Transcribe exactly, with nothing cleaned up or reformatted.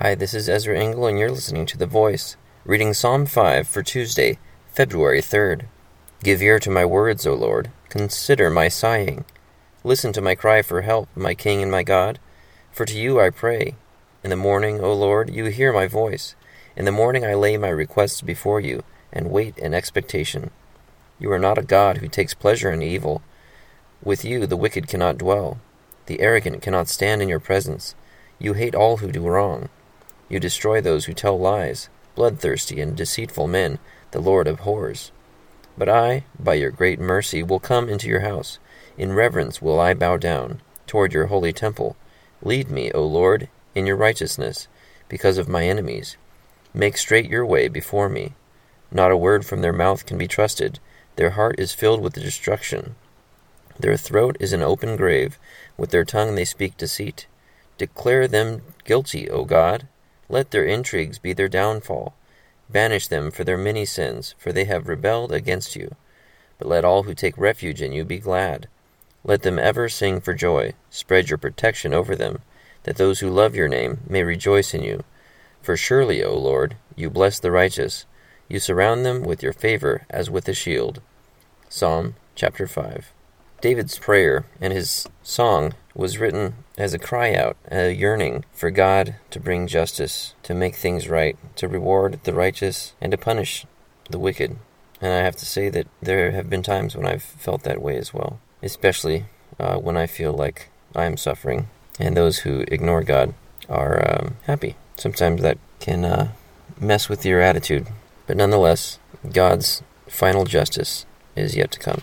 Hi, this is Ezra Engel, and you're listening to The Voice, reading Psalm five for Tuesday, February third. Give ear to my words, O Lord. Consider my sighing. Listen to my cry for help, my King and my God. For to you I pray. In the morning, O Lord, you hear my voice. In the morning I lay my requests before you, and wait in expectation. You are not a God who takes pleasure in evil. With you the wicked cannot dwell. The arrogant cannot stand in your presence. You hate all who do wrong. You destroy those who tell lies, bloodthirsty and deceitful men, the Lord abhors. But I, by your great mercy, will come into your house. In reverence will I bow down toward your holy temple. Lead me, O Lord, in your righteousness, because of my enemies. Make straight your way before me. Not a word from their mouth can be trusted. Their heart is filled with destruction. Their throat is an open grave. With their tongue they speak deceit. Declare them guilty, O God. Let their intrigues be their downfall. Banish them for their many sins, for they have rebelled against you. But let all who take refuge in you be glad. Let them ever sing for joy. Spread your protection over them, that those who love your name may rejoice in you. For surely, O Lord, you bless the righteous. You surround them with your favor as with a shield. Psalm chapter five. David's prayer and his song was written as a cry out, a yearning for God to bring justice, to make things right, to reward the righteous, and to punish the wicked. And I have to say that there have been times when I've felt that way as well, especially uh, when I feel like I am suffering, and those who ignore God are um, happy. Sometimes that can uh, mess with your attitude, but nonetheless, God's final justice is yet to come.